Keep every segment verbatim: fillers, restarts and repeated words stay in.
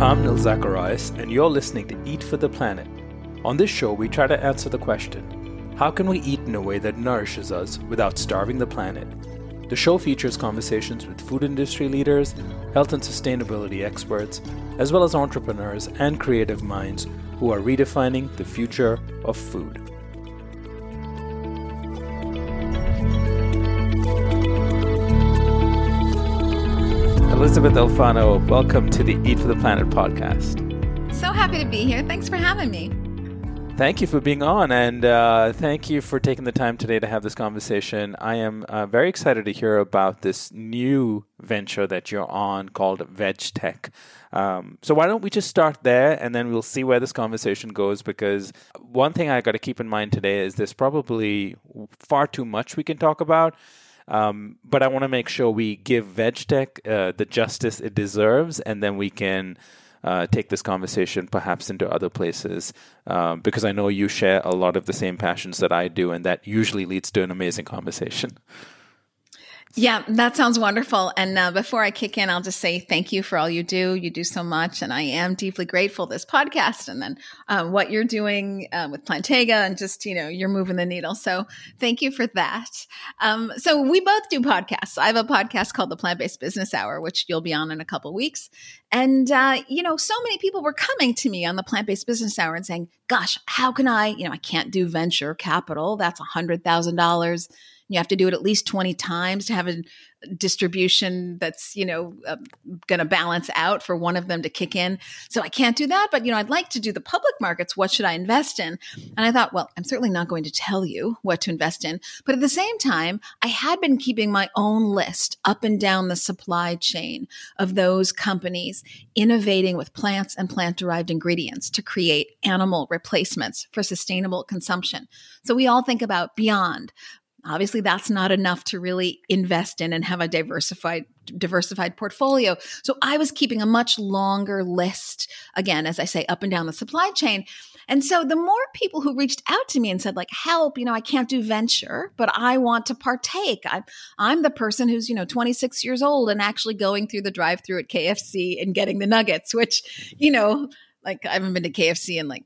I'm Nil Zacharias, and you're listening to Eat for the Planet. On this show, we try to answer the question, how can we eat in a way that nourishes us without starving the planet? The show features conversations with food industry leaders, health and sustainability experts, as well as entrepreneurs and creative minds who are redefining the future of food. Elizabeth Alfano, welcome to the Eat for the Planet podcast. So happy to be here. Thanks for having me. Thank you for being on, and uh, thank you for taking the time today to have this conversation. I am uh, very excited to hear about this new venture that you're on called VegTech. Um, so why don't we just start there, and then we'll see where this conversation goes, because one thing I got to keep in mind today is there's probably far too much we can talk about. Um, but I want to make sure we give VegTech uh, the justice it deserves, and then we can uh, take this conversation perhaps into other places, um, because I know you share a lot of the same passions that I do, and that usually leads to an amazing conversation. Yeah, that sounds wonderful. And uh, before I kick in, I'll just say thank you for all you do. You do so much, and I am deeply grateful this podcast, and then uh, what you're doing uh, with Plantega, and just, you know, you're moving the needle. So thank you for that. Um, so we both do podcasts. I have a podcast called the Plant-Based Business Hour, which you'll be on in a couple weeks. And, uh, you know, so many people were coming to me on the Plant-Based Business Hour and saying, gosh, how can I, you know, I can't do venture capital. That's one hundred thousand dollars. You have to do it at least twenty times to have a distribution that's, you know, uh, going to balance out for one of them to kick in. So I can't do that, but, you know, I'd like to do the public markets. What should I invest in? And I thought, well, I'm certainly not going to tell you what to invest in. But at the same time, I had been keeping my own list up and down the supply chain of those companies innovating with plants and plant-derived ingredients to create animal replacements for sustainable consumption. So we all think about Beyond. Obviously, that's not enough to really invest in and have a diversified diversified portfolio. So I was keeping a much longer list, again, as I say, up and down the supply chain. And so the more people who reached out to me and said, like, help, you know, I can't do venture, but I want to partake. I'm, I'm the person who's, you know, twenty-six years old and actually going through the drive-thru at K F C and getting the nuggets, which, you know, like I haven't been to K F C in like,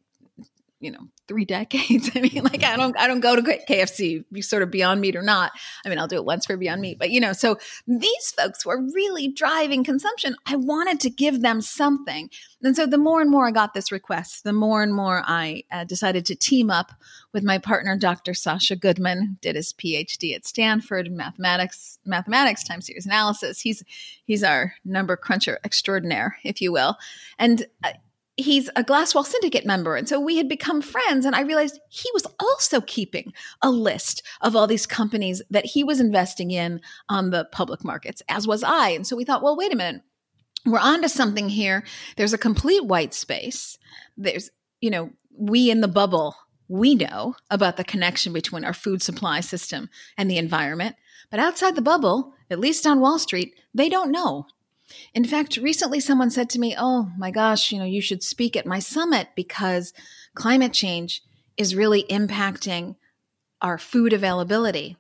you know, three decades. I mean, like I don't, I don't go to K F C, you sort of Beyond Meat or not. I mean, I'll do it once for Beyond Meat, but you know, so these folks were really driving consumption. I wanted to give them something. And so the more and more I got this request, the more and more I uh, decided to team up with my partner, Doctor Sasha Goodman, did his PhD at Stanford in mathematics, mathematics, time series analysis. He's, he's our number cruncher extraordinaire, if you will. And uh, he's a Glasswall Syndicate member. And so we had become friends. And I realized he was also keeping a list of all these companies that he was investing in on the public markets, as was I. And so we thought, well, wait a minute, we're onto something here. There's a complete white space. There's, you know, we in the bubble, we know about the connection between our food supply system and the environment. But outside the bubble, at least on Wall Street, they don't know. In fact, recently someone said to me, oh my gosh, you know, you should speak at my summit because climate change is really impacting our food availability.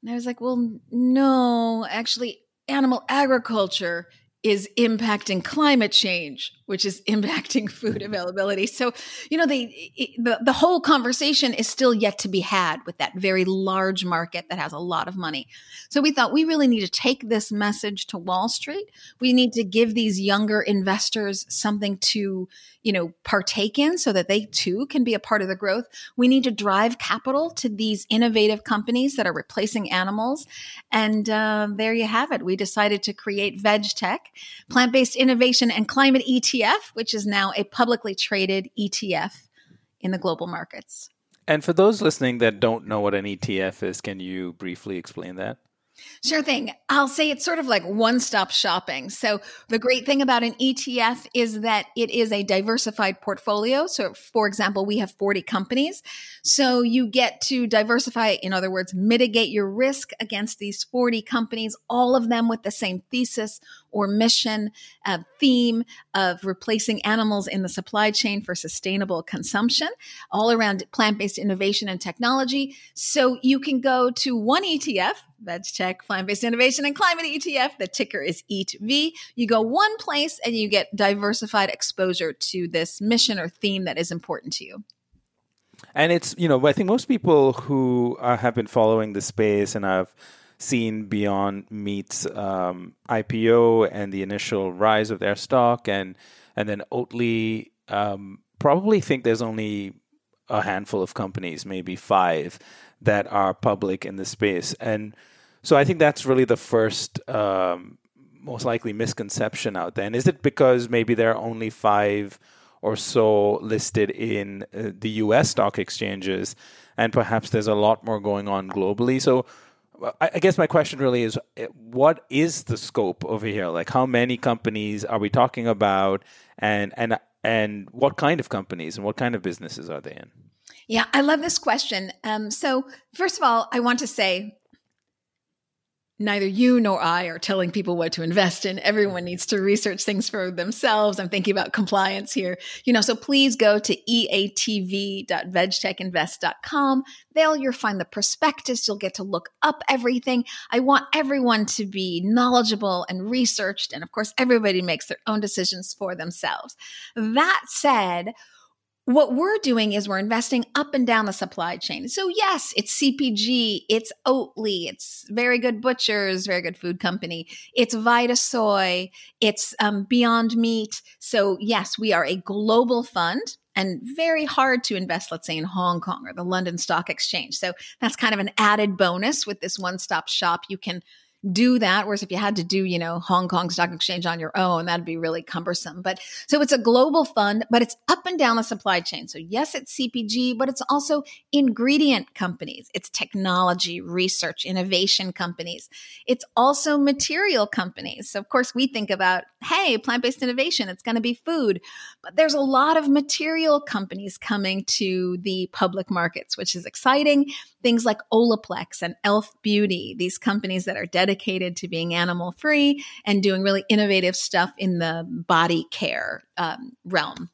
And I was like, well, no, actually animal agriculture is impacting climate change, which is impacting food availability. So, you know, the, the the whole conversation is still yet to be had with that very large market that has a lot of money. So we thought we really need to take this message to Wall Street. We need to give these younger investors something to, you know, partake in so that they too can be a part of the growth. We need to drive capital to these innovative companies that are replacing animals. And uh, there you have it. We decided to create VegTech, Plant-Based Innovation and Climate E T F, which is now a publicly traded E T F in the global markets. And for those listening that don't know what an E T F is, can you briefly explain that? Sure thing. I'll say it's sort of like one-stop shopping. So the great thing about an E T F is that it is a diversified portfolio. So for example, we have forty companies. So you get to diversify, in other words, mitigate your risk against these forty companies, all of them with the same thesis or mission, uh, theme of replacing animals in the supply chain for sustainable consumption, all around plant-based innovation and technology. So you can go to one E T F, VegTech Plant-Based Innovation and Climate E T F. The ticker is E A T V. You go one place and you get diversified exposure to this mission or theme that is important to you. And it's, you know, I think most people who uh, have been following the space and have seen Beyond Meat's um, I P O and the initial rise of their stock and and then Oatly um, probably think there's only a handful of companies, maybe five, that are public in the space. And so I think that's really the first um, most likely misconception out there. And is it because maybe there are only five or so listed in uh, the U S stock exchanges and perhaps there's a lot more going on globally? So I guess my question really is, what is the scope over here? Like, how many companies are we talking about, and and and what kind of companies and what kind of businesses are they in? Yeah, I love this question. Um, so first of all, I want to say neither you nor I are telling people what to invest in. Everyone needs to research things for themselves. I'm thinking about compliance here. You know, so please go to E A T V dot veg tech invest dot com. There you'll find the prospectus. You'll get to look up everything. I want everyone to be knowledgeable and researched. And of course, everybody makes their own decisions for themselves. That said, what we're doing is we're investing up and down the supply chain. So yes, it's C P G, it's Oatly, it's Very Good Butchers, Very Good Food Company, it's VitaSoy, it's um, Beyond Meat. So yes, we are a global fund and very hard to invest, let's say, in Hong Kong or the London Stock Exchange. So that's kind of an added bonus with this one-stop shop. You can do that. Whereas if you had to do, you know, Hong Kong Stock Exchange on your own, that'd be really cumbersome. But so it's a global fund, but it's up and down the supply chain. So yes, it's C P G, but it's also ingredient companies. It's technology, research, innovation companies. It's also material companies. So of course we think about, hey, plant-based innovation, it's going to be food, but there's a lot of material companies coming to the public markets, which is exciting. Things like Olaplex and Elf Beauty, these companies that are dedicated to being animal free and doing really innovative stuff in the body care um, realm.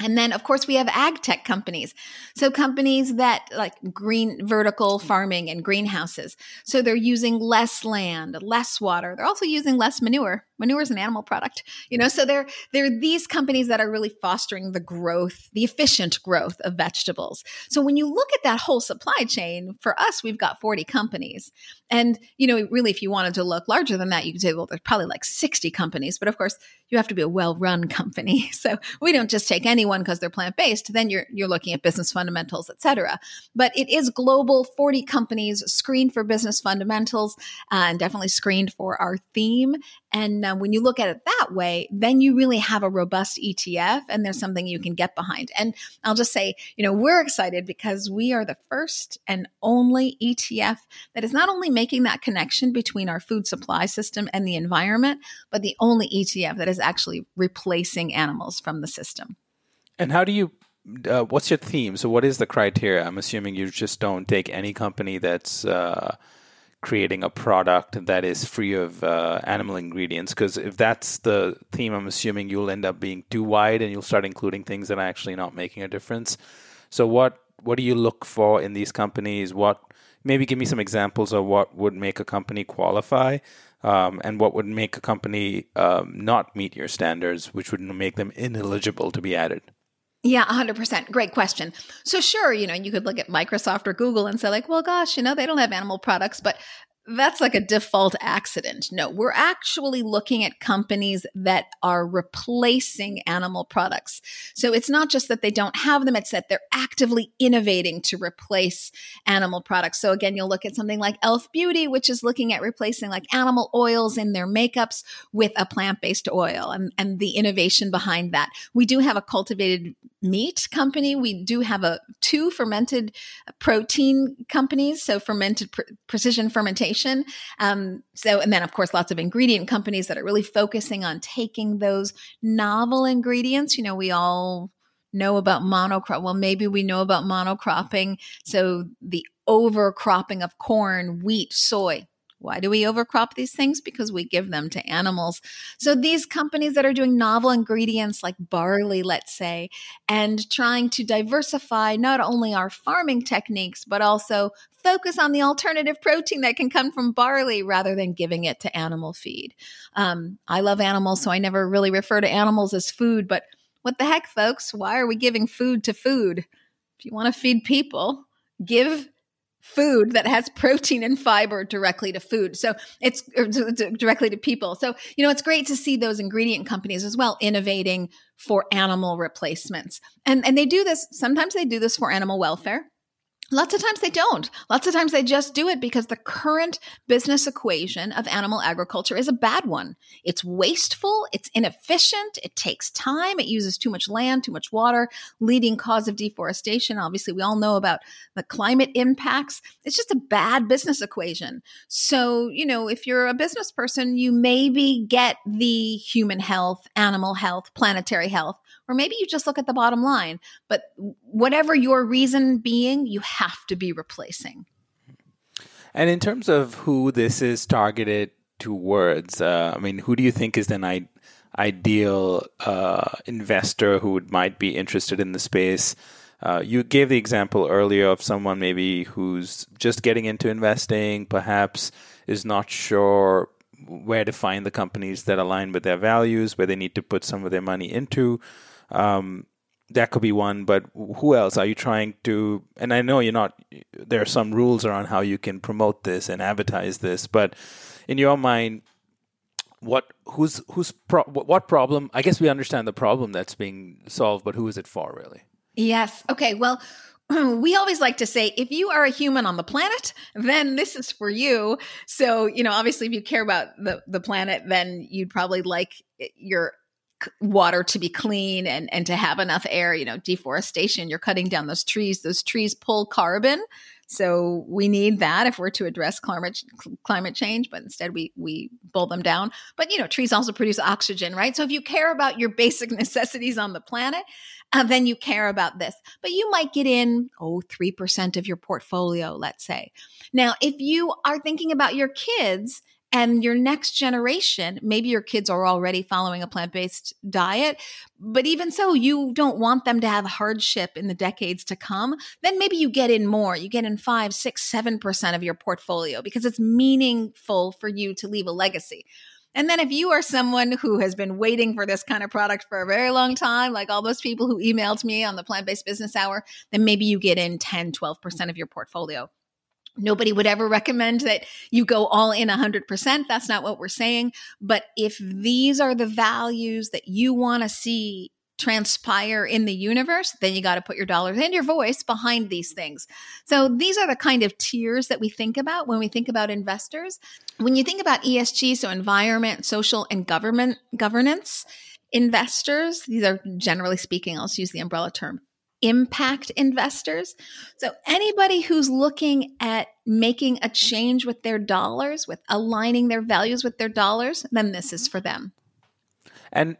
And then, of course, we have ag tech companies. So companies that like green vertical farming and greenhouses. So they're using less land, less water. They're also using less manure. Manure is an animal product, you know, so they're, they're these companies that are really fostering the growth, the efficient growth of vegetables. So when you look at that whole supply chain, for us, we've got forty companies. And, you know, really, if you wanted to look larger than that, you could say, well, there's probably like sixty companies. But of course, you have to be a well-run company. So we don't just take any one because they're plant-based, then you're you're looking at business fundamentals, et cetera. But it is global, forty companies screened for business fundamentals uh, and definitely screened for our theme. And uh, when you look at it that way, then you really have a robust E T F and there's something you can get behind. And I'll just say, you know, we're excited because we are the first and only E T F that is not only making that connection between our food supply system and the environment, but the only E T F that is actually replacing animals from the system. And how do you, uh, what's your theme? So what is the criteria? I'm assuming you just don't take any company that's uh, creating a product that is free of uh, animal ingredients. Because if that's the theme, I'm assuming you'll end up being too wide and you'll start including things that are actually not making a difference. So what, what do you look for in these companies? What, maybe give me some examples of what would make a company qualify um, and what would make a company um, not meet your standards, which would make them ineligible to be added. Yeah, one hundred percent. Great question. So sure, you know, you could look at Microsoft or Google and say like, well, gosh, you know, they don't have animal products, but that's like a default accident. No, we're actually looking at companies that are replacing animal products. So it's not just that they don't have them, it's that they're actively innovating to replace animal products. So again, you'll look at something like Elf Beauty, which is looking at replacing like animal oils in their makeups with a plant-based oil and, and the innovation behind that. We do have a cultivated meat company. We do have a two fermented protein companies. So fermented pr- precision fermentation. Um, so, and then of course, lots of ingredient companies that are really focusing on taking those novel ingredients. You know, we all know about monocrop. Well, maybe we know about monocropping. So the overcropping of corn, wheat, soy. Why do we overcrop these things? Because we give them to animals. So these companies that are doing novel ingredients like barley, let's say, and trying to diversify not only our farming techniques, but also focus on the alternative protein that can come from barley rather than giving it to animal feed. Um, I love animals, so I never really refer to animals as food, but what the heck, folks? Why are we giving food to food? If you want to feed people, give food that has protein and fiber directly to food. So it's d- d- directly to people. So, you know, it's great to see those ingredient companies as well innovating for animal replacements. And and they do this, sometimes they do this for animal welfare. Lots of times they don't. Lots of times they just do it because the current business equation of animal agriculture is a bad one. It's wasteful. It's inefficient. It takes time. It uses too much land, too much water, leading cause of deforestation. Obviously, we all know about the climate impacts. It's just a bad business equation. So, you know, if you're a business person, you maybe get the human health, animal health, planetary health, or maybe you just look at the bottom line. But whatever your reason being, you have to be replacing. And in terms of who this is targeted towards, uh, I mean, who do you think is an I- ideal uh, investor who might be interested in the space? Uh, you gave the example earlier of someone maybe who's just getting into investing, perhaps is not sure where to find the companies that align with their values, where they need to put some of their money into. Um, that could be one, but who else are you trying to, and I know you're not, there are some rules around how you can promote this and advertise this, but in your mind, what, who's, who's, pro, what problem, I guess we understand the problem that's being solved, but who is it for really? Yes. Okay. Well, we always like to say, if you are a human on the planet, then this is for you. So, you know, obviously, if you care about the, the planet, then you'd probably like your water to be clean and, and to have enough air. You know, deforestation, you're cutting down those trees. Those trees pull carbon. So we need that if we're to address climate climate change, but instead we we pull them down. But, you know, trees also produce oxygen, right? So if you care about your basic necessities on the planet, uh, then you care about this. But you might get in, oh, three percent of your portfolio, let's say. Now, if you are thinking about your kids and your next generation, maybe your kids are already following a plant-based diet, but even so, you don't want them to have hardship in the decades to come, then maybe you get in more. You get in five, six, seven percent of your portfolio because it's meaningful for you to leave a legacy. And then if you are someone who has been waiting for this kind of product for a very long time, like all those people who emailed me on the Plant-Based Business Hour, then maybe you get in ten, twelve percent of your portfolio. Nobody would ever recommend that you go all in one hundred percent. That's not what we're saying. But if these are the values that you want to see transpire in the universe, then you got to put your dollars and your voice behind these things. So these are the kind of tiers that we think about when we think about investors. When you think about E S G, so environment, social, and government governance investors, these are generally speaking, I'll just use the umbrella term, impact investors. So anybody who's looking at making a change with their dollars, with aligning their values with their dollars, then this is for them. And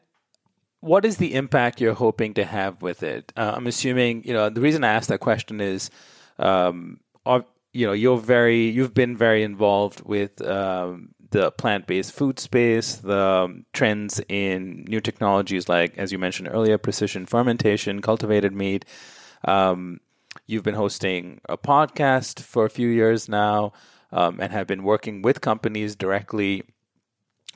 what is the impact you're hoping to have with it? Uh, I'm assuming, you know, the reason I asked that question is, um, are, you know, you're very, you've been very involved with um, the plant-based food space, the um, trends in new technologies like, as you mentioned earlier, precision fermentation, cultivated meat. Um, you've been hosting a podcast for a few years now um, and have been working with companies directly.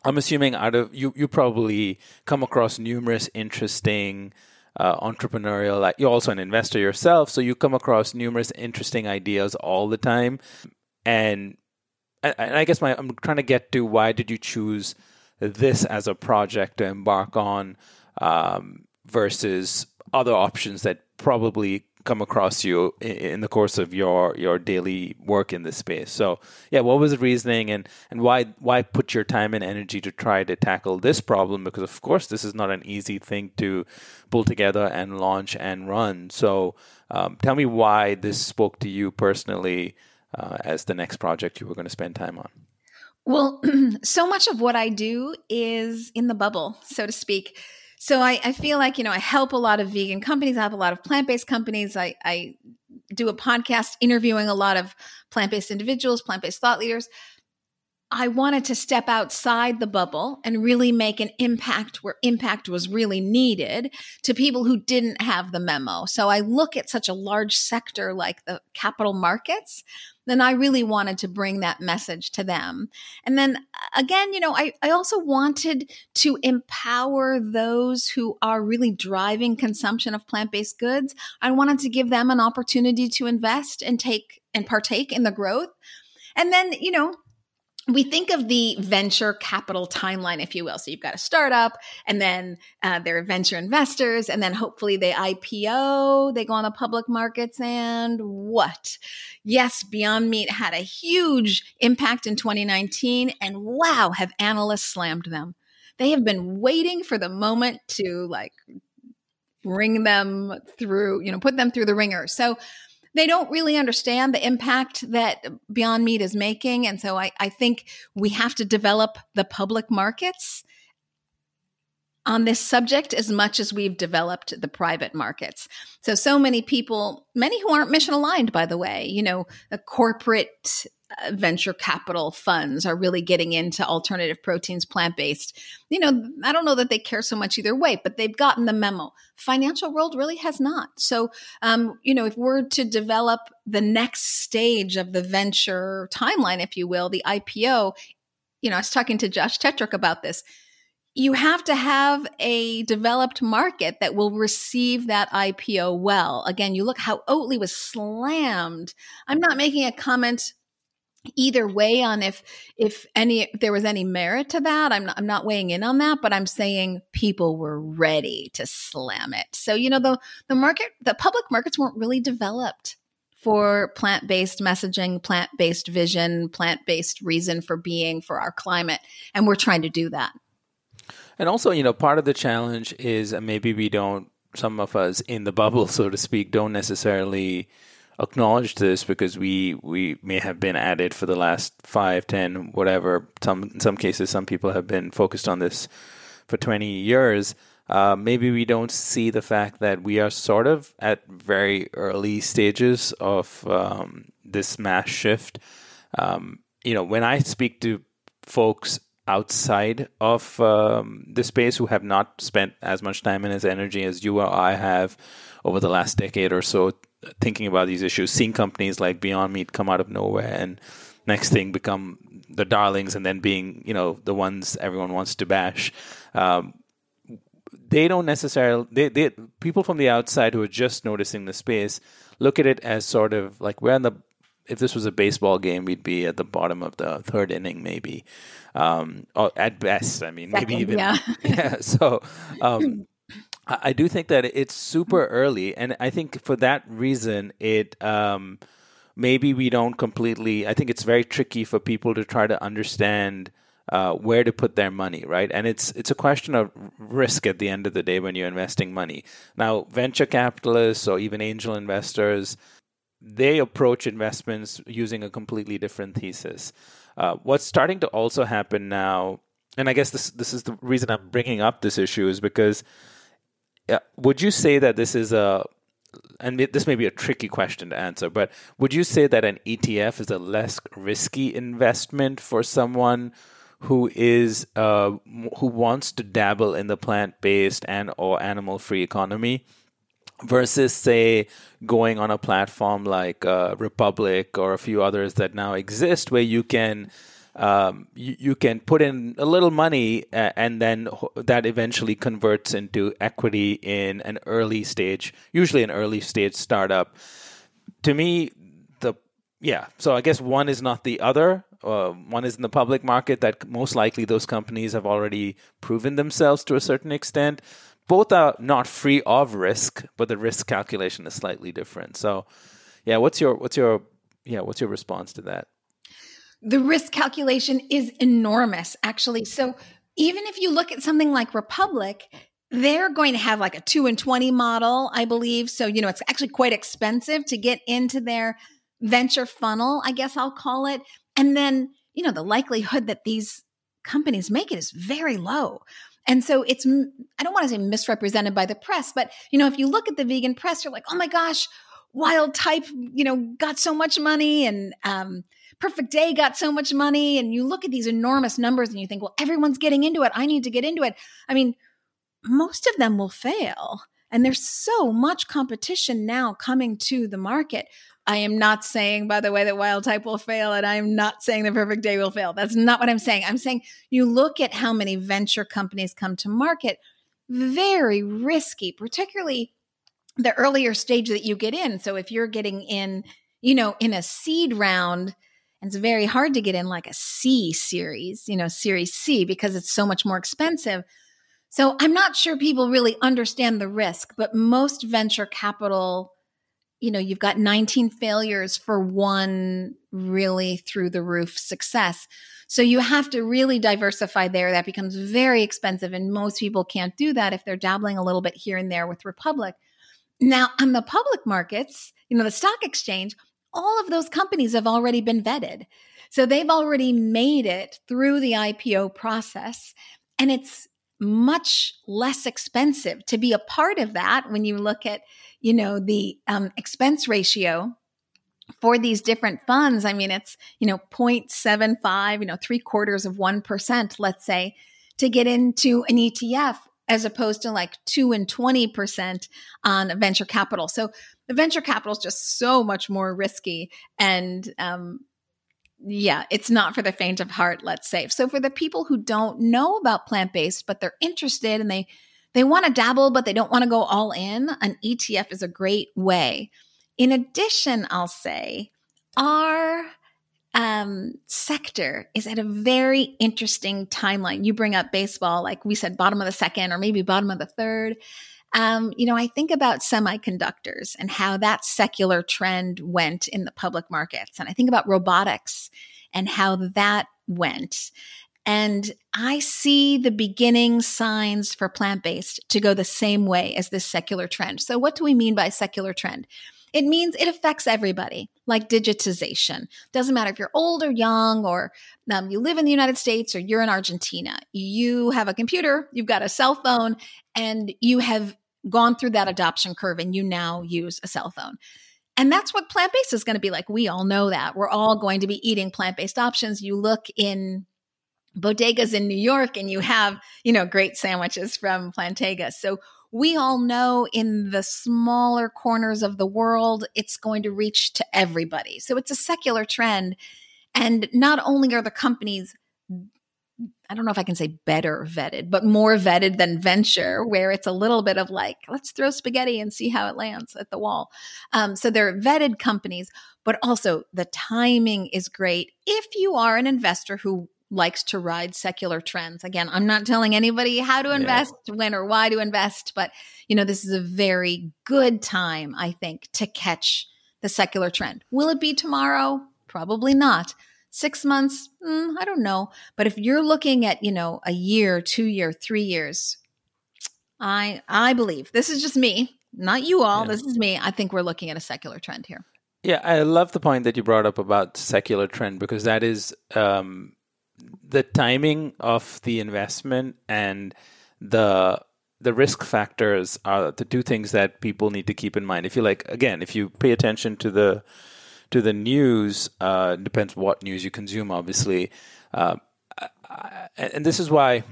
I'm assuming out of you, you probably come across numerous interesting uh, entrepreneurial, like, you're also an investor yourself, so you come across numerous interesting ideas all the time. And and I guess my I'm trying to get to, why did you choose this as a project to embark on um, versus other options that probably come across you in the course of your your daily work in this space? So yeah, what was the reasoning, and and why why put your time and energy to try to tackle this problem? Because of course this is not an easy thing to pull together and launch and run. So um, tell me why this spoke to you personally uh, as the next project you were going to spend time on. Well, so much of what I do is in the bubble, so to speak. So I, I feel like, you know, I help a lot of vegan companies. I have a lot of plant-based companies. I, I do a podcast interviewing a lot of plant-based individuals, plant-based thought leaders. I wanted to step outside the bubble and really make an impact where impact was really needed to people who didn't have the memo. So I look at such a large sector like the capital markets, then I really wanted to bring that message to them. And then again, you know, I, I also wanted to empower those who are really driving consumption of plant-based goods. I wanted to give them an opportunity to invest and take and partake in the growth. And then, you know, we think of the venture capital timeline, if you will. So you've got a startup, and then uh, they're venture investors, and then hopefully they I P O, they go on the public markets, and what? Yes, Beyond Meat had a huge impact in twenty nineteen, and wow, have analysts slammed them. They have been waiting for the moment to like bring them through, you know, put them through the ringer. So they don't really understand the impact that Beyond Meat is making. And so I, I think we have to develop the public markets on this subject as much as we've developed the private markets. So, so many people, many who aren't mission aligned, by the way, you know, the corporate uh, venture capital funds are really getting into alternative proteins, plant-based. You know, I don't know that they care so much either way, but they've gotten the memo. Financial world really has not. So, um, you know, if we're to develop the next stage of the venture timeline, if you will, the I P O, you know, I was talking to Josh Tetrick about this. You have to have a developed market that will receive that I P O well. Again, you look how Oatly was slammed. I'm not making a comment either way on if if any if there was any merit to that. I'm not, I'm not weighing in on that, but I'm saying people were ready to slam it. So, you know, the the market, the public markets weren't really developed for plant-based messaging, plant-based vision, plant-based reason for being for our climate, and we're trying to do that. And also, you know, part of the challenge is maybe we don't, some of us in the bubble, so to speak, don't necessarily acknowledge this because we we may have been at it for the last five, ten, whatever. Some, in some cases, some people have been focused on this for twenty years. Uh, maybe we don't see the fact that we are sort of at very early stages of um, this mass shift. Um, you know, when I speak to folks outside of um, the space who have not spent as much time and as energy as you or I have over the last decade or so thinking about these issues, seeing companies like Beyond Meat come out of nowhere and next thing become the darlings and then being, you know, the ones everyone wants to bash. Um, they don't necessarily, they, they people from the outside who are just noticing the space look at it as sort of like we're in the, if this was a baseball game, we'd be at the bottom of the third inning, maybe, um, or at best. I mean, Second, maybe even. Yeah. yeah so um, I do think that it's super early. And I think for that reason, it um, maybe we don't completely, I think it's very tricky for people to try to understand uh, where to put their money, right? And it's it's a question of risk at the end of the day when you're investing money. Now, venture capitalists or even angel investors, they approach investments using a completely different thesis. Uh, what's starting to also happen now, and I guess this this is the reason I'm bringing up this issue, is because uh, would you say that this is a, and this may be a tricky question to answer, but would you say that an E T F is a less risky investment for someone who is uh, who wants to dabble in the plant-based and or animal-free economy? Versus, say, going on a platform like uh, Republic or a few others that now exist, where you can um, you, you can put in a little money, uh, and then ho- that eventually converts into equity in an early stage, usually an early stage startup. To me, the Yeah. So I guess one is not the other. Uh, one is in the public market that most likely those companies have already proven themselves to a certain extent. Both are not free of risk, but the risk calculation is slightly different. So, yeah, what's your what's your yeah, what's your response to that? The risk calculation is enormous, actually. So even if you look at something like Republic, they're going to have like a two and twenty model, I believe. So, you know, it's actually quite expensive to get into their venture funnel, I guess I'll call it. And then, you know, the likelihood that these companies make it is very low. And so it's, I don't want to say misrepresented by the press, but, you know, if you look at the vegan press, you're like, oh my gosh, Wild Type, you know, got so much money, and um, Perfect Day got so much money. And you look at these enormous numbers and you think, well, everyone's getting into it. I need to get into it. I mean, most of them will fail. And there's so much competition now coming to the market. I am not saying, by the way, that Wild Type will fail, and I'm not saying the Perfect Day will fail. That's not what I'm saying. I'm saying you look at how many venture companies come to market, very risky, particularly the earlier stage that you get in. So if you're getting in, you know, in a seed round, and it's very hard to get in like a C series, you know, series C, because it's so much more expensive. So I'm not sure people really understand the risk, but most venture capital, you know, you've got nineteen failures for one really through the roof success. So you have to really diversify there. That becomes very expensive. And most people can't do that if they're dabbling a little bit here and there with Republic. Now, on the public markets, you know, the stock exchange, all of those companies have already been vetted. So they've already made it through the I P O process. And it's much less expensive to be a part of that when you look at, you know, the um, expense ratio for these different funds. I mean, it's, you know, zero point seven five, you know, three quarters of one percent, let's say, to get into an E T F, as opposed to like two and twenty percent on venture capital. So the venture capital is just so much more risky. And um, yeah, it's not for the faint of heart, let's say. So for the people who don't know about plant-based, but they're interested and they They want to dabble, but they don't want to go all in, an E T F is a great way. In addition, I'll say our um, sector is at a very interesting timeline. You bring up baseball, like we said, bottom of the second or maybe bottom of the third. Um, you know, I think about semiconductors and how that secular trend went in the public markets. And I think about robotics and how that went. And I see the beginning signs for plant-based to go the same way as this secular trend. So what do we mean by secular trend? It means it affects everybody, like digitization. Doesn't matter if you're old or young, or um, you live in the United States or you're in Argentina. You have a computer, you've got a cell phone, and you have gone through that adoption curve and you now use a cell phone. And that's what plant-based is going to be like. We all know that. We're all going to be eating plant-based options. You look in bodegas in New York and you have, you know, great sandwiches from Plantega. So we all know in the smaller corners of the world, it's going to reach to everybody. So it's a secular trend. And not only are the companies, I don't know if I can say better vetted, but more vetted than venture, where it's a little bit of like, let's throw spaghetti and see how it lands at the wall. Um, so they're vetted companies, but also the timing is great. If you are an investor who likes to ride secular trends. Again, I'm not telling anybody how to invest, yeah. when or why to invest, but you know, this is a very good time, I think, to catch the secular trend. Will it be tomorrow? Probably not. Six months? Mm, I don't know. But if you're looking at, you know, a year, two year, three years, I I believe, this is just me, not you all, yeah. This is me. I think we're looking at a secular trend here. Yeah, I love the point that you brought up about secular trend, because that is um the timing of the investment and the the risk factors are the two things that people need to keep in mind. If you like, again, if you pay attention to the to the news, uh, depends what news you consume, obviously. Uh, I, and this is why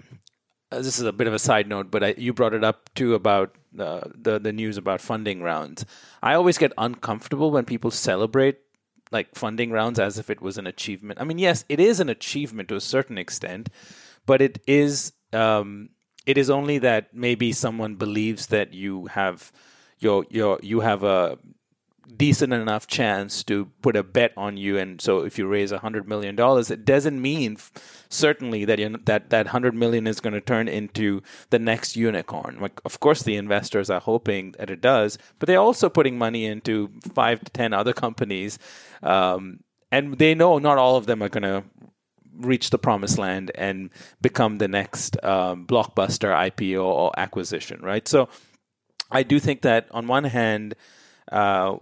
uh, this is a bit of a side note, but I, you brought it up too about uh, the the news about funding rounds. I always get uncomfortable when people celebrate like funding rounds as if it was an achievement. I mean, yes, it is an achievement to a certain extent, but it is um, it is only that maybe someone believes that you have your your you have a decent enough chance to put a bet on you. And so if you raise one hundred million dollars, it doesn't mean f- certainly that, you're, that that one hundred million dollars is going to turn into the next unicorn. Like, of course, the investors are hoping that it does, but they're also putting money into five to ten other companies. Um, and they know not all of them are going to reach the promised land and become the next um, blockbuster I P O or acquisition, right? So I do think that on one hand, uh,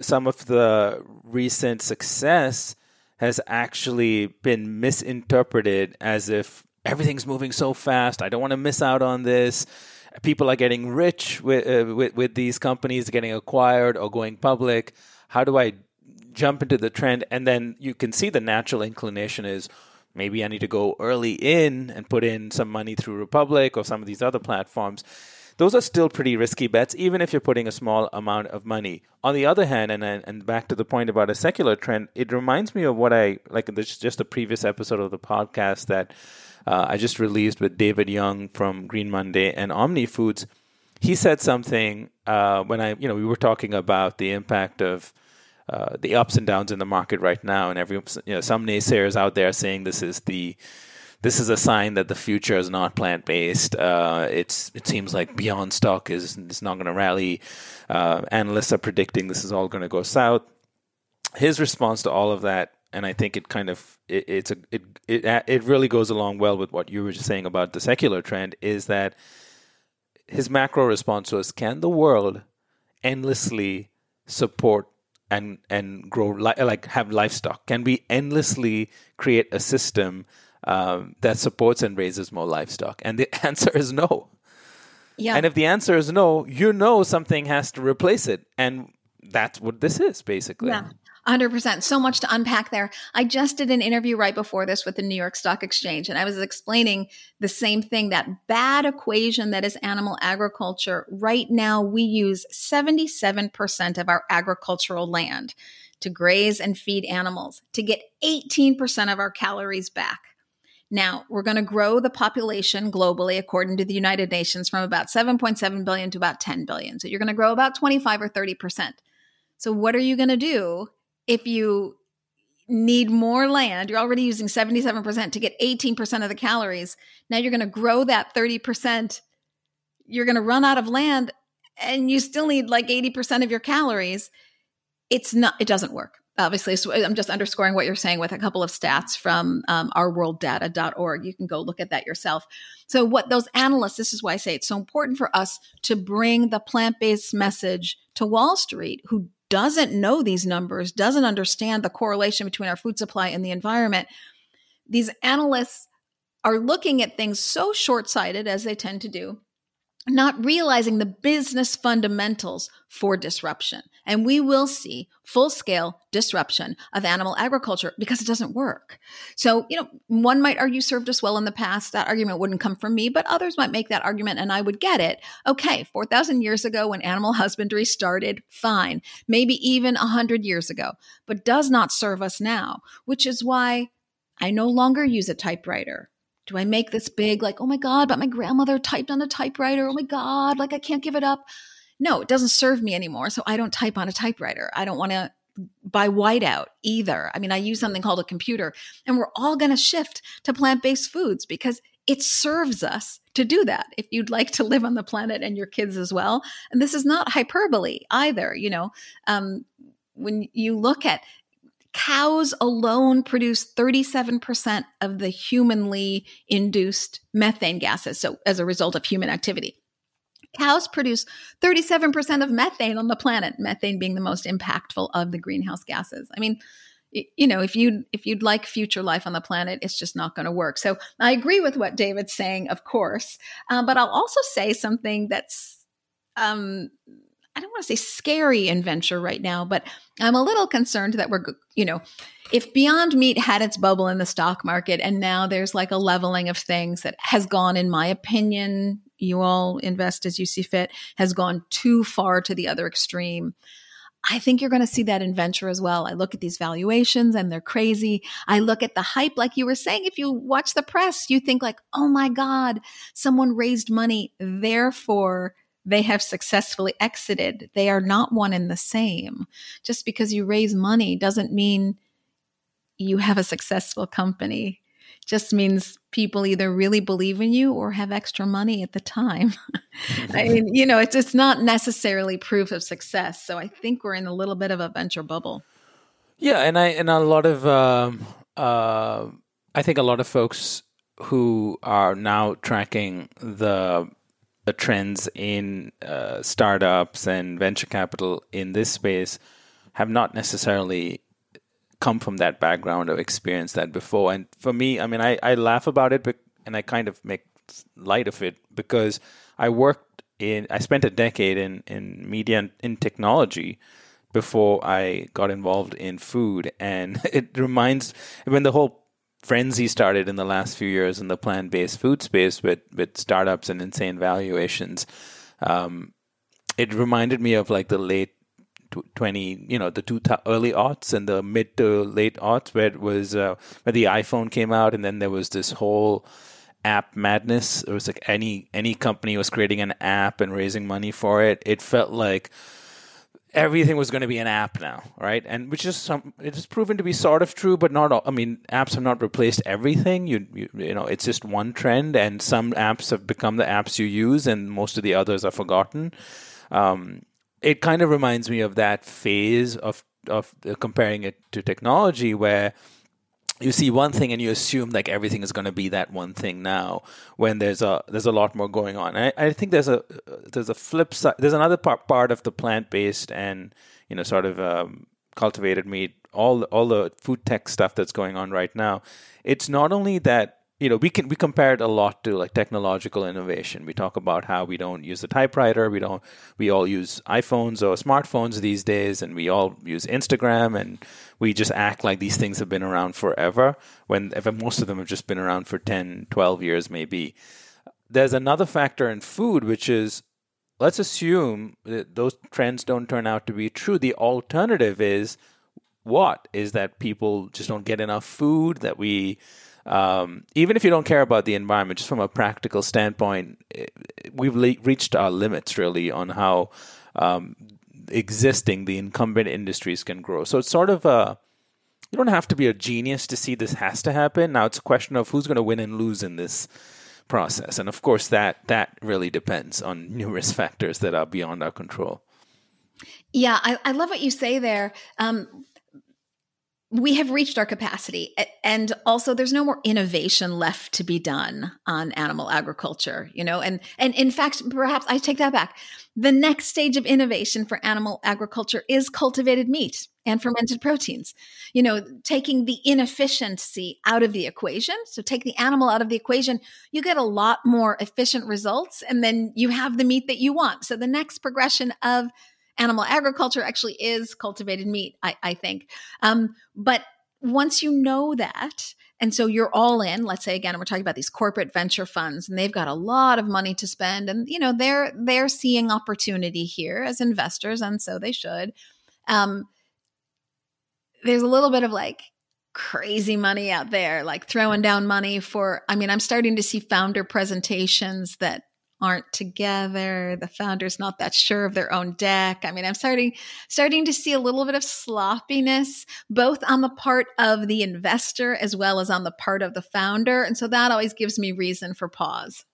some of the recent success has actually been misinterpreted as if everything's moving so fast. I don't want to miss out on this. People are getting rich with, uh, with, with these companies getting acquired or going public. How do I jump into the trend? And then you can see the natural inclination is maybe I need to go early in and put in some money through Republic or some of these other platforms. Those are still pretty risky bets, even if you're putting a small amount of money. On the other hand, and and back to the point about a secular trend, it reminds me of what I, like this, just the previous episode of the podcast that uh, I just released with David Young from Green Monday and Omni Foods. He said something uh, when I, you know, we were talking about the impact of uh, the ups and downs in the market right now, and every, you know, some naysayers out there saying this is the This is a sign that the future is not plant-based. Uh, it's it seems like Beyond stock is it's not going to rally. Uh, analysts are predicting this is all going to go south. His response to all of that, and I think it kind of it, it's a it, it it really goes along well with what you were just saying about the secular trend, is that his macro response was, "Can the world endlessly support and and grow li- like have livestock? Can we endlessly create a system Um, that supports and raises more livestock?" And the answer is no. Yeah. And if the answer is no, you know something has to replace it. And that's what this is, basically. Yeah, one hundred percent. So much to unpack there. I just did an interview right before this with the New York Stock Exchange, and I was explaining the same thing, that bad equation that is animal agriculture. Right now, we use seventy-seven percent of our agricultural land to graze and feed animals to get eighteen percent of our calories back. Now, we're going to grow the population globally, according to the United Nations, from about seven point seven billion to about ten billion. So you're going to grow about twenty-five or thirty percent. So what are you going to do if you need more land? You're already using seventy-seven percent to get eighteen percent of the calories. Now you're going to grow that thirty percent. You're going to run out of land and you still need like eighty percent of your calories. It's not, it doesn't work. Obviously, so I'm just underscoring what you're saying with a couple of stats from um, our world data dot org. You can go look at that yourself. So what those analysts, this is why I say it's so important for us to bring the plant-based message to Wall Street, who doesn't know these numbers, doesn't understand the correlation between our food supply and the environment. These analysts are looking at things so short-sighted, as they tend to do, not realizing the business fundamentals for disruption. And we will see full-scale disruption of animal agriculture because it doesn't work. So, you know, one might argue served us well in the past. That argument wouldn't come from me, but others might make that argument and I would get it. Okay, four thousand years ago when animal husbandry started, fine. Maybe even one hundred years ago, but does not serve us now, which is why I no longer use a typewriter. Do I make this big, like, oh my God, but my grandmother typed on a typewriter. Oh my God, like I can't give it up. No, it doesn't serve me anymore. So I don't type on a typewriter. I don't want to buy whiteout either. I mean, I use something called a computer, and we're all going to shift to plant-based foods because it serves us to do that. If you'd like to live on the planet and your kids as well. And this is not hyperbole either. You know, um, when you look at cows alone produce thirty-seven percent of the humanly induced methane gases. So as a result of human activity, cows produce thirty-seven percent of methane on the planet, methane being the most impactful of the greenhouse gases. I mean, you know, if you, if you'd like future life on the planet, it's just not going to work. So I agree with what David's saying, of course. Um, but I'll also say something that's, um, I don't want to say scary in venture right now, but I'm a little concerned that we're, you know, if Beyond Meat had its bubble in the stock market and now there's like a leveling of things that has gone, in my opinion, you all invest as you see fit, has gone too far to the other extreme. I think you're going to see that in venture as well. I look at these valuations and they're crazy. I look at the hype, like you were saying, if you watch the press, you think like, oh my God, someone raised money, therefore they have successfully exited. They are not one and the same. Just because you raise money doesn't mean you have a successful company. Just means people either really believe in you or have extra money at the time. I mean, you know, it's, it's not necessarily proof of success. So I think we're in a little bit of a venture bubble. Yeah. And I, and a lot of, um, uh, I think a lot of folks who are now tracking the, the trends in uh, startups and venture capital in this space have not necessarily come from that background or experienced that before. And for me, I mean, I, I laugh about it, but, and I kind of make light of it because I worked in, I spent a decade in, in media and in technology before I got involved in food. And it reminds, when the whole frenzy started in the last few years in the plant-based food space with, with startups and insane valuations, um, it reminded me of like the late twenty, you know, the two th- early aughts and the mid to late aughts, where it was uh, where the iPhone came out, and then there was this whole app madness. It was like any any company was creating an app and raising money for it. It felt like everything was going to be an app now, right? And which is some, it's proven to be sort of true, but not all. I mean, apps have not replaced everything. You, you you know, it's just one trend, and some apps have become the apps you use, and most of the others are forgotten. Um, It kind of reminds me of that phase of of comparing it to technology, where you see one thing and you assume like everything is going to be that one thing now, when there's a there's a lot more going on. And I, I think there's a there's a flip side. There's another part part of the plant-based and, you know, sort of um, cultivated meat, all all the food tech stuff that's going on right now. It's not only that. You know, we can we compare it a lot to like technological innovation. We talk about how we don't use the typewriter, we don't we all use iPhones or smartphones these days, and we all use Instagram, and we just act like these things have been around forever, when most of them have just been around for ten, twelve years maybe. There's another factor in food, which is, let's assume that those trends don't turn out to be true. The alternative is what? Is that people just don't get enough food, that we Um, even if you don't care about the environment, just from a practical standpoint, we've le- reached our limits really on how um, existing the incumbent industries can grow. So it's sort of a, you don't have to be a genius to see this has to happen. Now it's a question of who's going to win and lose in this process. And of course, that that really depends on numerous factors that are beyond our control. Yeah, I, I love what you say there. Um We have reached our capacity, and also there's no more innovation left to be done on animal agriculture, you know, and, and in fact, perhaps I take that back. The next stage of innovation for animal agriculture is cultivated meat and fermented proteins, you know, taking the inefficiency out of the equation. So take the animal out of the equation, you get a lot more efficient results, and then you have the meat that you want. So the next progression of animal agriculture actually is cultivated meat, I, I think. Um, but once you know that, and so you're all in, let's say again, we're talking about these corporate venture funds, and they've got a lot of money to spend, and you know they're they're seeing opportunity here as investors, and so they should. Um, there's a little bit of like crazy money out there, like throwing down money for. I mean, I'm starting to see founder presentations that aren't together. The founder's not that sure of their own deck. I mean, I'm starting starting to see a little bit of sloppiness, both on the part of the investor as well as on the part of the founder. And so that always gives me reason for pause.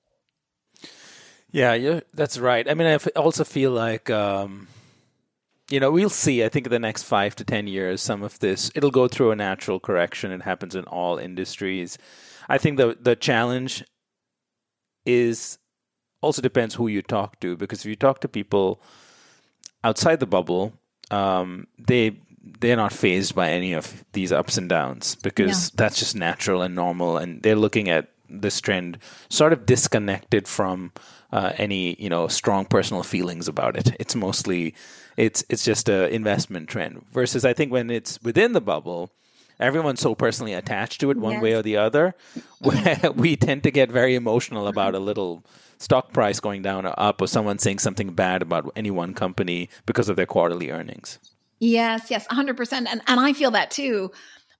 Yeah, yeah, that's right. I mean, I also feel like, um, you know, we'll see, I think in the next five to ten years, some of this, it'll go through a natural correction. It happens in all industries. I think the the challenge is, also depends who you talk to, because if you talk to people outside the bubble, um, they they're not fazed by any of these ups and downs, because yeah. that's just natural and normal, and they're looking at this trend sort of disconnected from uh, any you know strong personal feelings about it. It's mostly it's it's just an investment trend. Versus, I think when it's within the bubble, everyone's so personally attached to it one yes. way or the other, where we tend to get very emotional about a little stock price going down or up, or someone saying something bad about any one company because of their quarterly earnings. Yes, yes, one hundred percent. And, and I feel that too.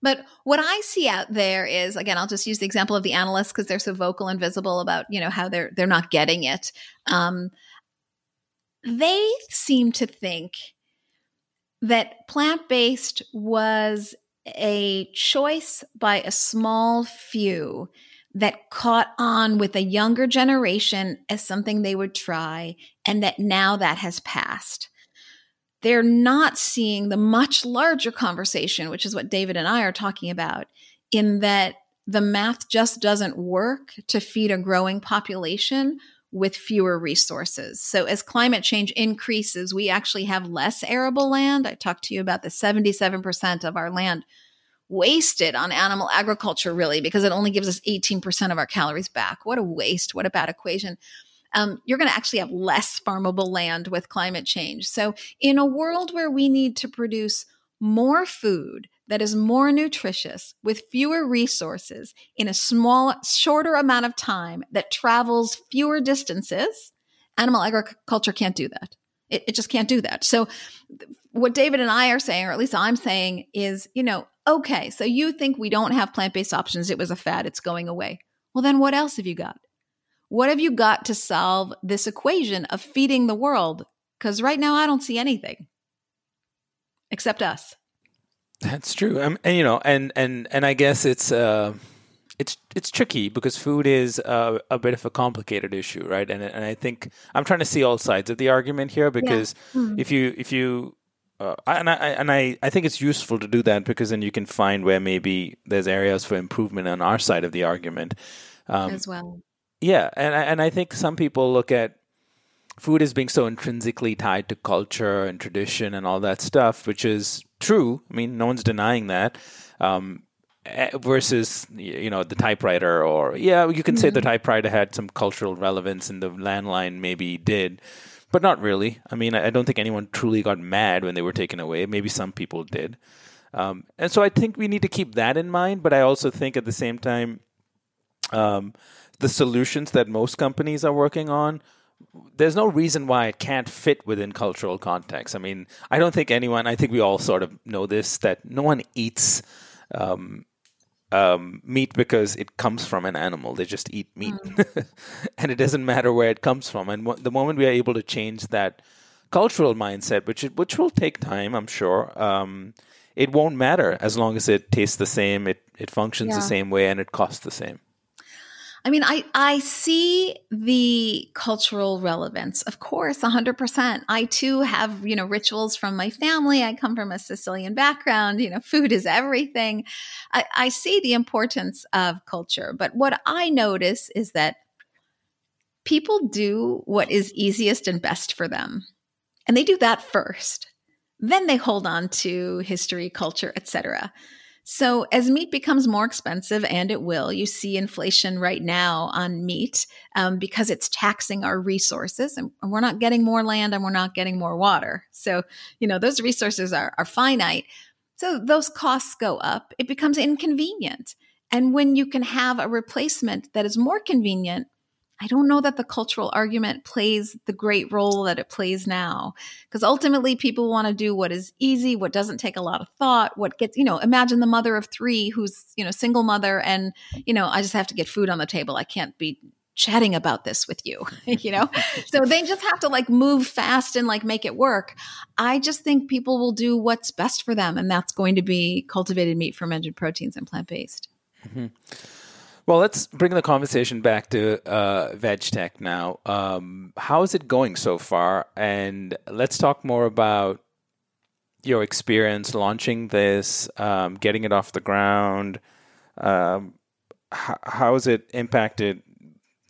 But what I see out there is, again, I'll just use the example of the analysts because they're so vocal and visible about, you know, how they're, they're not getting it. Um, they seem to think that plant-based was a choice by a small few that caught on with a younger generation as something they would try, and that now that has passed. They're not seeing the much larger conversation, which is what David and I are talking about, in that the math just doesn't work to feed a growing population with fewer resources. So as climate change increases, we actually have less arable land. I talked to you about the seventy-seven percent of our land wasted on animal agriculture, really, because it only gives us eighteen percent of our calories back. What a waste. What a bad equation. Um, you're going to actually have less farmable land with climate change. So in a world where we need to produce more food that is more nutritious with fewer resources in a small, shorter amount of time that travels fewer distances, animal agriculture can't do that. It, it just can't do that. So what David and I are saying, or at least I'm saying, is, you know, okay, so you think we don't have plant-based options. It was a fad. It's going away. Well, then what else have you got? What have you got to solve this equation of feeding the world? Because right now I don't see anything except us. That's true. Um, and, you know, and, and, and I guess it's, uh, it's, it's tricky because food is uh, a bit of a complicated issue. Right. And and I think I'm trying to see all sides of the argument here, because yeah. mm-hmm. if you, if you, uh, I, and I, and I, I think it's useful to do that, because then you can find where maybe there's areas for improvement on our side of the argument um, as well. Yeah. And I, and I think some people look at food as being so intrinsically tied to culture and tradition and all that stuff, which is true. I mean, no one's denying that. Um, versus, you know, the typewriter, or, yeah, you can mm-hmm. say the typewriter had some cultural relevance and the landline maybe did, but not really. I mean, I don't think anyone truly got mad when they were taken away. Maybe some people did. Um, and so I think we need to keep that in mind. But I also think at the same time, um, the solutions that most companies are working on, there's no reason why it can't fit within cultural context. I mean, I don't think anyone, I think we all sort of know this, that no one eats um, um, meat because it comes from an animal. They just eat meat. Mm. And it doesn't matter where it comes from. And w- the moment we are able to change that cultural mindset, which it, which will take time, I'm sure, um, it won't matter as long as it tastes the same, it, it functions yeah. the same way, and it costs the same. I mean, I, I see the cultural relevance, of course, one hundred percent. I, too, have, you know, rituals from my family. I come from a Sicilian background. You know, food is everything. I, I see the importance of culture. But what I notice is that people do what is easiest and best for them. And they do that first. Then they hold on to history, culture, et cetera. So as meat becomes more expensive, and it will, you see inflation right now on meat um, because it's taxing our resources, and we're not getting more land and we're not getting more water. So, you know, those resources are, are finite. So those costs go up. It becomes inconvenient. And when you can have a replacement that is more convenient, I don't know that the cultural argument plays the great role that it plays now, because ultimately people want to do what is easy, what doesn't take a lot of thought, what gets, you know, imagine the mother of three who's, you know, single mother and, you know, I just have to get food on the table. I can't be chatting about this with you, you know, so they just have to like move fast and like make it work. I just think people will do what's best for them. And that's going to be cultivated meat, fermented proteins, and plant-based. Mm-hmm. Well, let's bring the conversation back to uh, VegTech now. Um, how is it going so far? And let's talk more about your experience launching this, um, getting it off the ground. Um, h- how has it impacted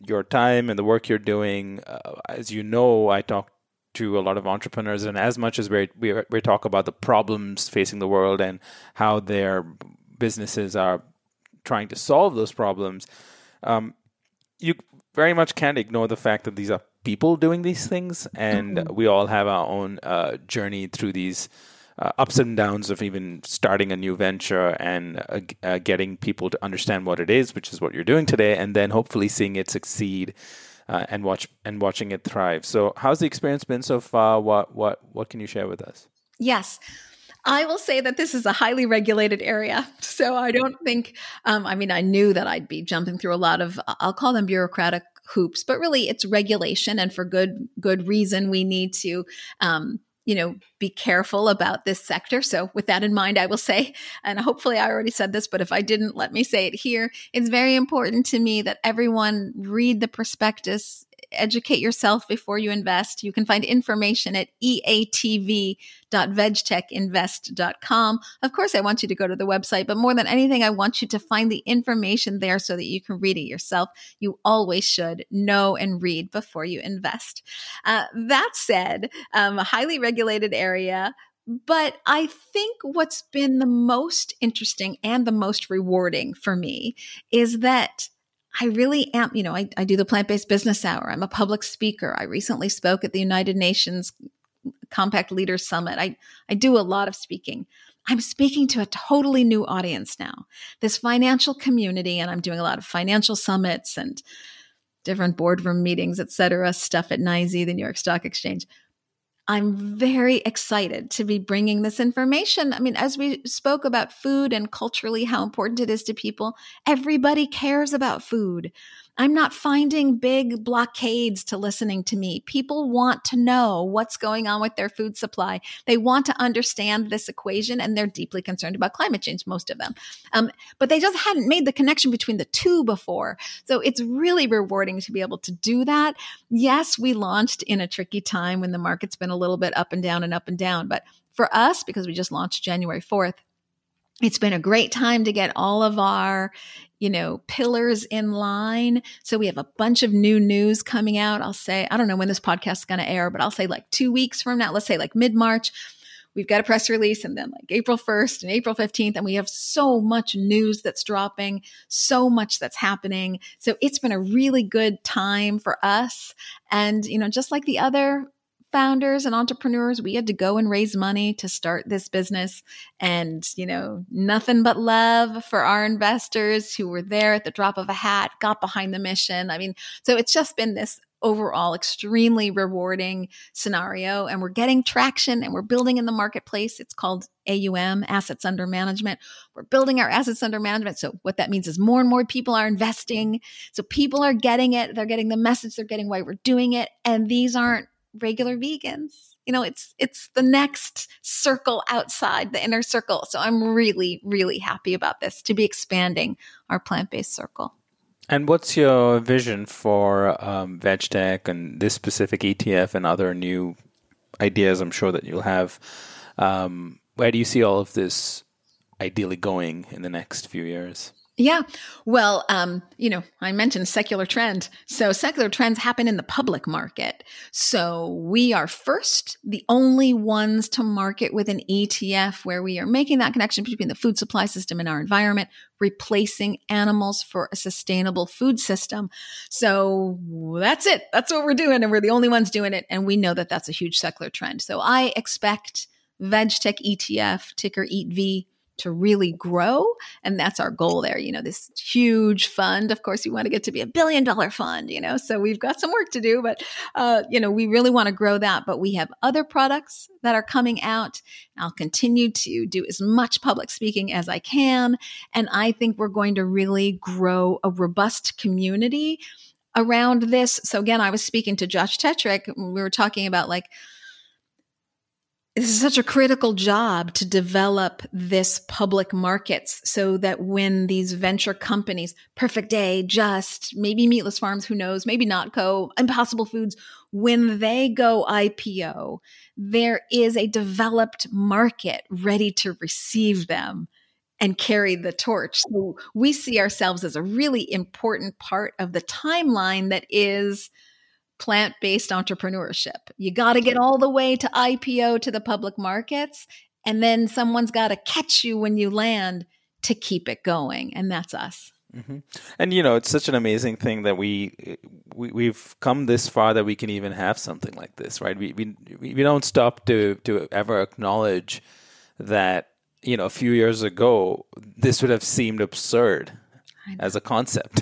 your time and the work you're doing? Uh, as you know, I talk to a lot of entrepreneurs, and as much as we we we talk about the problems facing the world and how their businesses are trying to solve those problems, um, you very much can't ignore the fact that these are people doing these things, and mm-hmm. we all have our own uh, journey through these uh, ups and downs of even starting a new venture and uh, uh, getting people to understand what it is, which is what you're doing today, and then hopefully seeing it succeed uh, and watch and watching it thrive. So, how's the experience been so far? What what what can you share with us? Yes. I will say that this is a highly regulated area. So I don't think, um, I mean, I knew that I'd be jumping through a lot of, I'll call them bureaucratic hoops, but really it's regulation. And for good, good reason, we need to, um, you know, be careful about this sector. So with that in mind, I will say, and hopefully I already said this, but if I didn't, let me say it here. It's very important to me that everyone read the prospectus, educate yourself before you invest. You can find information at E A T V dot veg tech invest dot com. Of course, I want you to go to the website, but more than anything, I want you to find the information there so that you can read it yourself. You always should know and read before you invest. Uh, that said, um, a highly regulated area, but I think what's been the most interesting and the most rewarding for me is that I really am, you know, I, I do the Plant-Based Business Hour. I'm a public speaker. I recently spoke at the United Nations Compact Leaders Summit. I, I do a lot of speaking. I'm speaking to a totally new audience now, this financial community, and I'm doing a lot of financial summits and different boardroom meetings, et cetera, stuff at N Y S E, the New York Stock Exchange. I'm very excited to be bringing this information. I mean, as we spoke about food and culturally how important it is to people, everybody cares about food. I'm not finding big blockades to listening to me. People want to know what's going on with their food supply. They want to understand this equation, and they're deeply concerned about climate change, most of them. Um, but they just hadn't made the connection between the two before. So it's really rewarding to be able to do that. Yes, we launched in a tricky time when the market's been a little bit up and down and up and down. But for us, because we just launched January fourth, it's been a great time to get all of our, you know, pillars in line. So we have a bunch of new news coming out. I'll say, I don't know when this podcast is going to air, but I'll say like two weeks from now, let's say like mid-March, we've got a press release, and then like April first and April fifteenth. And we have so much news that's dropping, so much that's happening. So it's been a really good time for us. And, you know, just like the other founders and entrepreneurs, we had to go and raise money to start this business. And, you know, nothing but love for our investors who were there at the drop of a hat, got behind the mission. I mean, so it's just been this overall extremely rewarding scenario. And we're getting traction and we're building in the marketplace. It's called A U M, Assets Under Management. We're building our assets under management. So what that means is more and more people are investing. So people are getting it. They're getting the message. They're getting why we're doing it. And these aren't regular vegans. You know, it's it's the next circle outside the inner circle. So I'm really, really happy about this, to be expanding our plant-based circle. And what's your vision for um, VegTech and this specific E T F and other new ideas I'm sure that you'll have? Um, where do you see all of this ideally going in the next few years? Yeah. Well, um, you know, I mentioned secular trend. So secular trends happen in the public market. So we are first, the only ones to market with an E T F where we are making that connection between the food supply system and our environment, replacing animals for a sustainable food system. So that's it. That's what we're doing. And we're the only ones doing it. And we know that that's a huge secular trend. So I expect VegTech E T F, ticker E A T V, to really grow. And that's our goal there. You know, this huge fund, of course, you want to get to be a billion dollar fund, you know, so we've got some work to do, but, uh, you know, we really want to grow that. But we have other products that are coming out. I'll continue to do as much public speaking as I can. And I think we're going to really grow a robust community around this. So again, I was speaking to Josh Tetrick. We were talking about like, this is such a critical job to develop this public markets so that when these venture companies, Perfect Day, Just, maybe Meatless Farms, who knows, maybe Notco, Impossible Foods, when they go I P O, there is a developed market ready to receive them and carry the torch. So we see ourselves as a really important part of the timeline that is plant-based entrepreneurship. You got to get all the way to I P O, to the public markets, and then someone's got to catch you when you land to keep it going. And that's us. Mm-hmm. And, you know, it's such an amazing thing that we, we, we've come this far that we can even have something like this, right? We, we, we don't stop to, to ever acknowledge that, you know, a few years ago, this would have seemed absurd as a concept.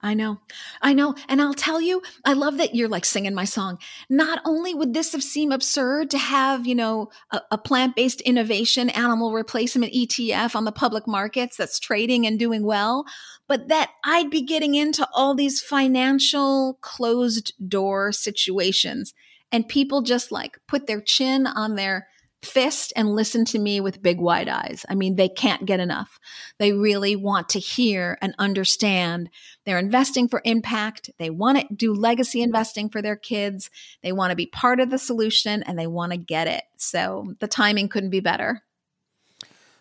I know. I know. And I'll tell you, I love that you're like singing my song. Not only would this have seemed absurd to have, you know, a, a plant-based innovation animal replacement E T F on the public markets that's trading and doing well, but that I'd be getting into all these financial closed door situations and people just like put their chin on their fist and listen to me with big wide eyes. I mean, they can't get enough. They really want to hear and understand. They're investing for impact. They want to do legacy investing for their kids. They want to be part of the solution and they want to get it. So the timing couldn't be better.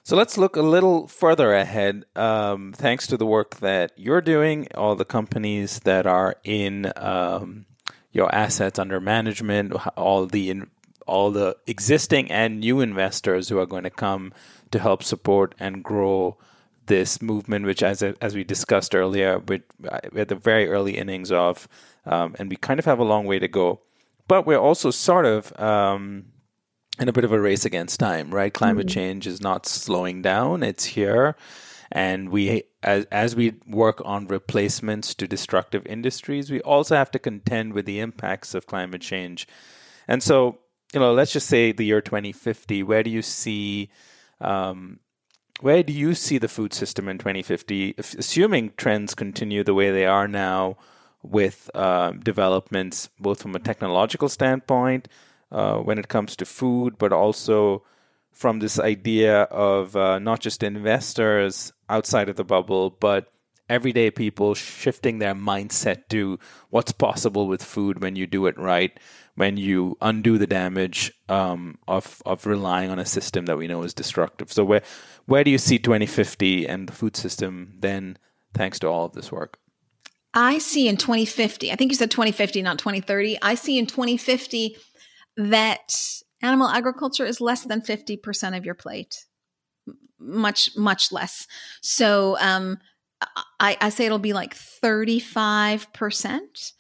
So let's look a little further ahead. Um, thanks to the work that you're doing, all the companies that are in um, your assets under management, all the in- all the existing and new investors who are going to come to help support and grow this movement, which as as we discussed earlier, we're at the very early innings of, um, and we kind of have a long way to go. But we're also sort of um, in a bit of a race against time, right? Climate mm-hmm. change is not slowing down. It's here. And we, as, as we work on replacements to destructive industries, we also have to contend with the impacts of climate change. And so, you know, let's just say the year twenty fifty, where do you see um, where do you see the food system in twenty fifty, if, assuming trends continue the way they are now with uh, developments both from a technological standpoint uh, when it comes to food, but also from this idea of uh, not just investors outside of the bubble, but everyday people shifting their mindset to what's possible with food when you do it right, when you undo the damage um, of of relying on a system that we know is destructive. So where where do you see twenty fifty and the food system then, thanks to all of this work? I see in twenty fifty, I think you said twenty fifty, not twenty thirty. I see in twenty fifty that animal agriculture is less than fifty percent of your plate, much, much less. So, um, I, I say it'll be like thirty-five percent.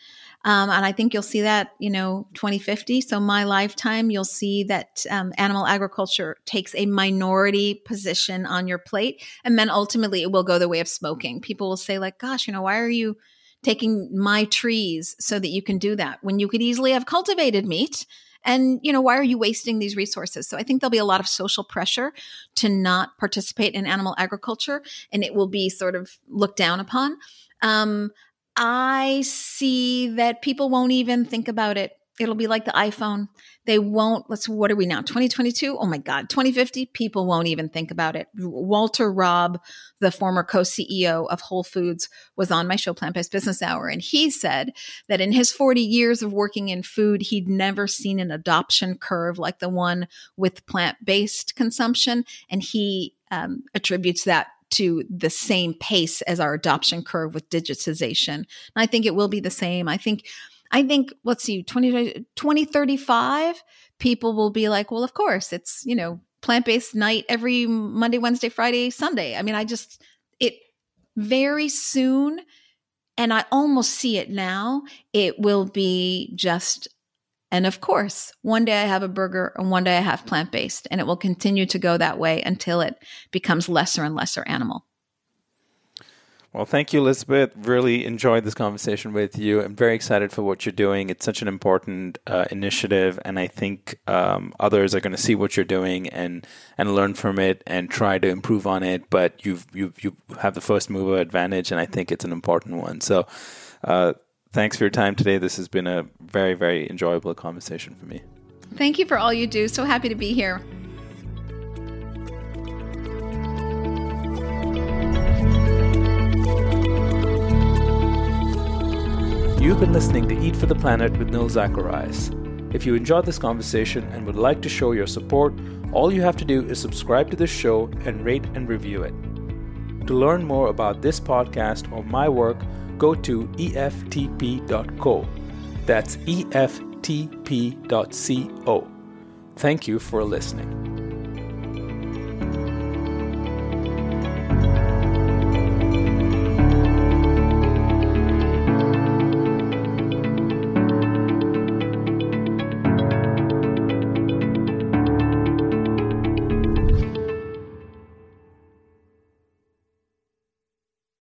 Um, and I think you'll see that, you know, twenty fifty. So my lifetime, you'll see that um, animal agriculture takes a minority position on your plate. And then ultimately it will go the way of smoking. People will say like, gosh, you know, why are you taking my trees so that you can do that when you could easily have cultivated meat? And, you know, why are you wasting these resources? So I think there'll be a lot of social pressure to not participate in animal agriculture, and it will be sort of looked down upon. Um, I see that people won't even think about it. It'll be like the iPhone. They won't, let's, what are we now? twenty twenty-two? Oh my God, twenty fifty? People won't even think about it. Walter Robb, the former co-C E O of Whole Foods, was on my show, Plant-Based Business Hour. And he said that in his forty years of working in food, he'd never seen an adoption curve like the one with plant-based consumption. And he um, attributes that to the same pace as our adoption curve with digitization. And I think it will be the same. I think I think, let's see, twenty thirty-five, people will be like, well, of course, it's, you know, plant-based night every Monday, Wednesday, Friday, Sunday. I mean, I just, it very soon, and I almost see it now, it will be just, and of course, one day I have a burger and one day I have plant-based, and it will continue to go that way until it becomes lesser and lesser animal. Well, thank you, Elizabeth. Really enjoyed this conversation with you. I'm very excited for what you're doing. It's such an important uh, initiative, and I think um, others are going to see what you're doing and and learn from it and try to improve on it. But you've you you have the first mover advantage, and I think it's an important one. So, uh, thanks for your time today. This has been a very very enjoyable conversation for me. Thank you for all you do. So happy to be here. You've been listening to Eat for the Planet with Nil Zacharias. If you enjoyed this conversation and would like to show your support, all you have to do is subscribe to this show and rate and review it. To learn more about this podcast or my work, go to E F T P dot co. That's E F T P dot co. Thank you for listening.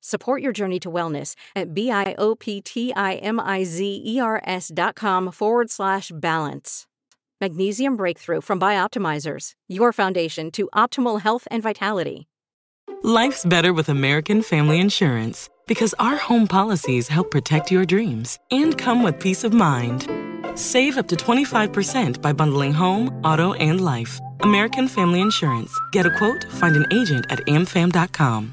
Support your journey to wellness at B-I-O-P-T-I-M-I-Z-E-R-S dot com forward slash balance. Magnesium Breakthrough from Bioptimizers, your foundation to optimal health and vitality. Life's better with American Family Insurance, because our home policies help protect your dreams and come with peace of mind. Save up to twenty-five percent by bundling home, auto, and life. American Family Insurance. Get a quote, find an agent at a m fam dot com.